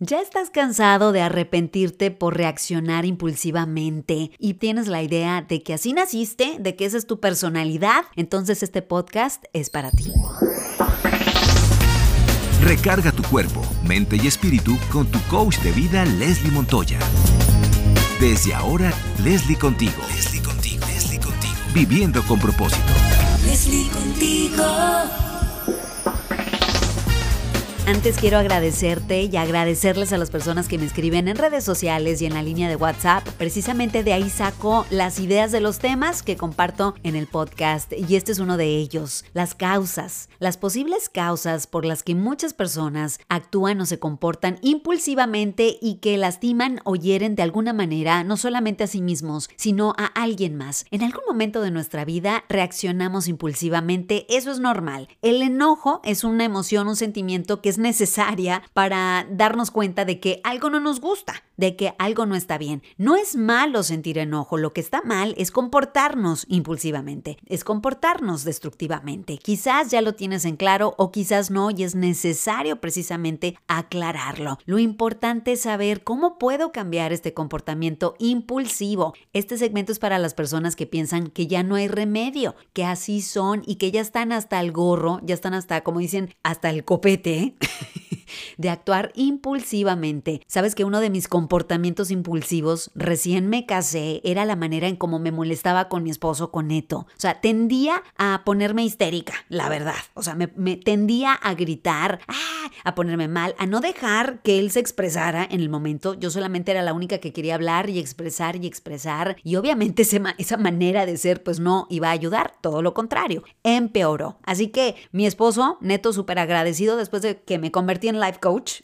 ¿Ya estás cansado de arrepentirte por reaccionar impulsivamente y tienes la idea de que así naciste, de que esa es tu personalidad? Entonces este podcast es para ti. Recarga tu cuerpo, mente y espíritu con tu coach de vida, Leslie Montoya. Desde ahora, Leslie contigo. Leslie contigo. Leslie contigo. Viviendo con propósito. Leslie contigo. Antes quiero agradecerte y agradecerles a las personas que me escriben en redes sociales y en la línea de WhatsApp. Precisamente de ahí saco las ideas de los temas que comparto en el podcast y este es uno de ellos. Las causas, las posibles causas por las que muchas personas actúan o se comportan impulsivamente y que lastiman o hieren de alguna manera no solamente a sí mismos, sino a alguien más. En algún momento de nuestra vida reaccionamos impulsivamente, eso es normal. El enojo es una emoción, un sentimiento que es necesaria para darnos cuenta de que algo no nos gusta, de que algo no está bien. No es malo sentir enojo, lo que está mal es comportarnos impulsivamente, es comportarnos destructivamente. Quizás ya lo tienes en claro o quizás no y es necesario precisamente aclararlo. Lo importante es saber cómo puedo cambiar este comportamiento impulsivo. Este segmento es para las personas que piensan que ya no hay remedio, que así son y que ya están hasta el gorro, ya están hasta, como dicen, hasta el copete, de actuar impulsivamente. Sabes que uno de mis comportamientos impulsivos, recién me casé, era la manera en cómo me molestaba con mi esposo, con Neto. O sea, tendía a ponerme histérica, la verdad. O sea, me tendía a gritar, a ponerme mal, a no dejar que él se expresara en el momento. Yo solamente era la única que quería hablar y expresar y expresar. Y obviamente esa manera de ser pues no iba a ayudar, todo lo contrario, empeoró. Así que mi esposo, Neto, súper agradecido después de que me convertí en life coach,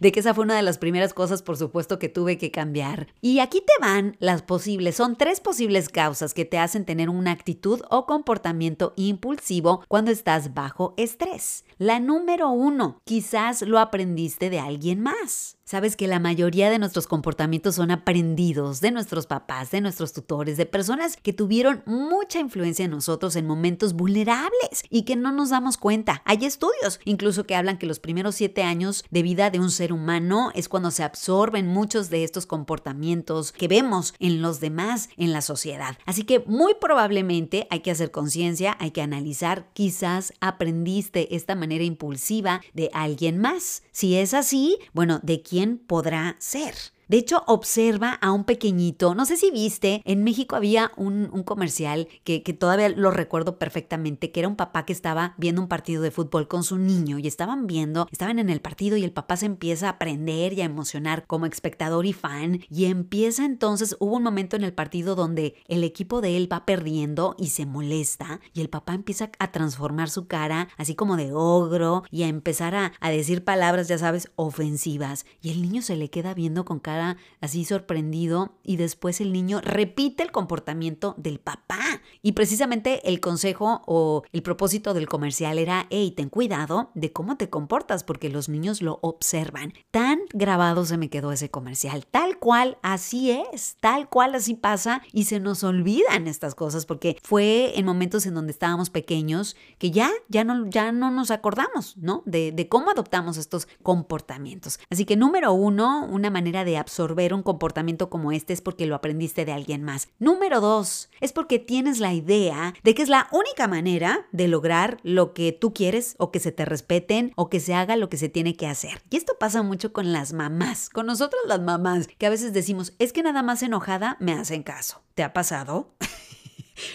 de que esa fue una de las primeras cosas, por supuesto, que tuve que cambiar. Y aquí te van las posibles, son 3 posibles causas que te hacen tener una actitud o comportamiento impulsivo cuando estás bajo estrés. La número 1, quizás lo aprendiste de alguien más. Sabes que la mayoría de nuestros comportamientos son aprendidos de nuestros papás, de nuestros tutores, de personas que tuvieron mucha influencia en nosotros en momentos vulnerables y que no nos damos cuenta. Hay estudios incluso que hablan que los primeros 7 años de vida de un ser humano es cuando se absorben muchos de estos comportamientos que vemos en los demás, en la sociedad. Así que muy probablemente hay que hacer conciencia, hay que analizar, quizás aprendiste esta manera impulsiva de alguien más. Si es así, bueno, ¿de quién podrá ser? De hecho, observa a un pequeñito. No sé si viste, en México había un comercial que todavía lo recuerdo perfectamente, que era un papá que estaba viendo un partido de fútbol con su niño y estaban en el partido y el papá se empieza a aprender y a emocionar como espectador y fan y empieza entonces, hubo un momento en el partido donde el equipo de él va perdiendo y se molesta y el papá empieza a transformar su cara así como de ogro y a empezar a decir palabras, ya sabes, ofensivas y el niño se le queda viendo con cara así sorprendido y después el niño repite el comportamiento del papá y precisamente el consejo o el propósito del comercial era: hey, ten cuidado de cómo te comportas porque los niños lo observan. Tan grabado se me quedó ese comercial, tal cual así es, tal cual así pasa y se nos olvidan estas cosas porque fue en momentos en donde estábamos pequeños que ya no nos acordamos, ¿no? de cómo adoptamos estos comportamientos. Así que número 1, una manera de absorber un comportamiento como este es porque lo aprendiste de alguien más. Número 2, es porque tienes la idea de que es la única manera de lograr lo que tú quieres o que se te respeten o que se haga lo que se tiene que hacer. Y esto pasa mucho con las mamás, con nosotras las mamás, que a veces decimos, es que nada más enojada me hacen caso. ¿Te ha pasado?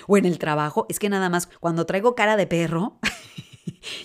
O en el trabajo, es que nada más cuando traigo cara de perro...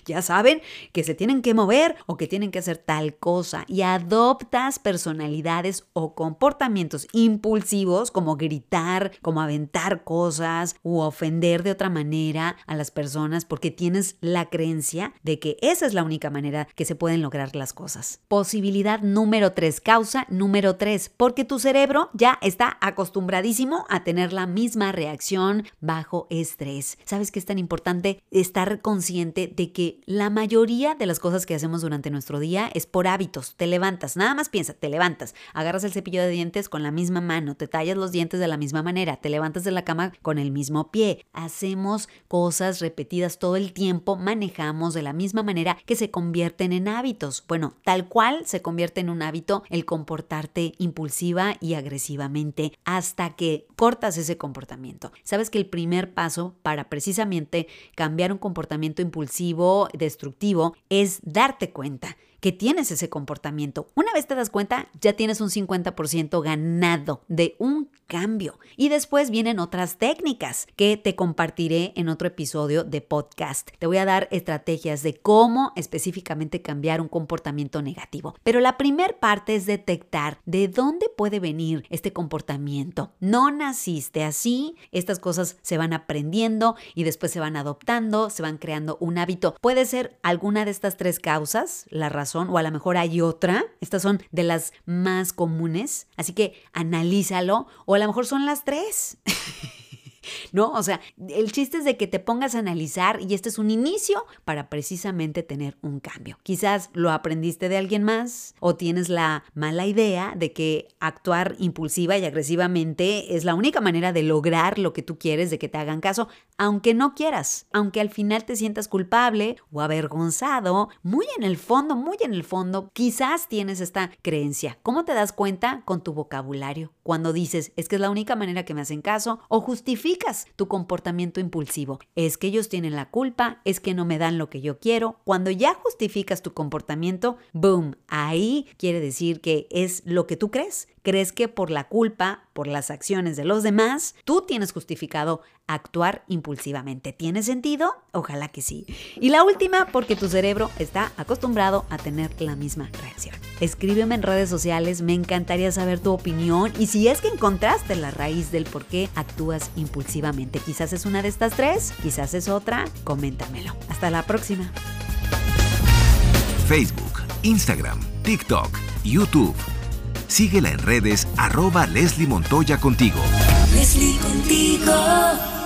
Ya saben que se tienen que mover o que tienen que hacer tal cosa y adoptas personalidades o comportamientos impulsivos como gritar, como aventar cosas u ofender de otra manera a las personas porque tienes la creencia de que esa es la única manera que se pueden lograr las cosas. Posibilidad número 3, causa número 3, porque tu cerebro ya está acostumbradísimo a tener la misma reacción bajo estrés. ¿Sabes qué es tan importante? Estar consciente de de que la mayoría de las cosas que hacemos durante nuestro día es por hábitos. Te levantas, nada más piensa, te levantas, agarras el cepillo de dientes con la misma mano, te tallas los dientes de la misma manera, te levantas de la cama con el mismo pie. Hacemos cosas repetidas todo el tiempo, manejamos de la misma manera que se convierten en hábitos. Bueno, tal cual se convierte en un hábito el comportarte impulsiva y agresivamente hasta que cortas ese comportamiento. Sabes que el primer paso para precisamente cambiar un comportamiento impulsivo, destructivo, es darte cuenta que tienes ese comportamiento. Una vez te das cuenta, ya tienes un 50% ganado de un cambio. Y después vienen otras técnicas que te compartiré en otro episodio de podcast. Te voy a dar estrategias de cómo específicamente cambiar un comportamiento negativo. Pero la primera parte es detectar de dónde puede venir este comportamiento. No naciste así, estas cosas se van aprendiendo y después se van adoptando, se van creando un hábito. Puede ser alguna de estas tres causas, la razón, o a lo mejor hay otra. Estas son de las más comunes, así que analízalo, o a lo mejor son las tres. No, o sea, el chiste es de que te pongas a analizar y este es un inicio para precisamente tener un cambio. Quizás lo aprendiste de alguien más o tienes la mala idea de que actuar impulsiva y agresivamente es la única manera de lograr lo que tú quieres, de que te hagan caso, aunque no quieras, aunque al final te sientas culpable o avergonzado. Muy en el fondo, quizás tienes esta creencia. ¿Cómo te das cuenta? Con tu vocabulario. Cuando dices, es que es la única manera que me hacen caso, o justificas tu comportamiento impulsivo. Es que ellos tienen la culpa, es que no me dan lo que yo quiero. Cuando ya justificas tu comportamiento, boom, ahí quiere decir que es lo que tú crees. Crees que por la culpa, por las acciones de los demás, tú tienes justificado actuar impulsivamente. ¿Tiene sentido? Ojalá que sí. Y la última, porque tu cerebro está acostumbrado a tener la misma reacción. Escríbeme en redes sociales, me encantaría saber tu opinión y si es que encontraste la raíz del por qué actúas impulsivamente. Quizás es una de estas tres, quizás es otra, coméntamelo. Hasta la próxima. Facebook, Instagram, TikTok, YouTube. Síguela en redes @Leslie Montoya Contigo. Leslie Contigo.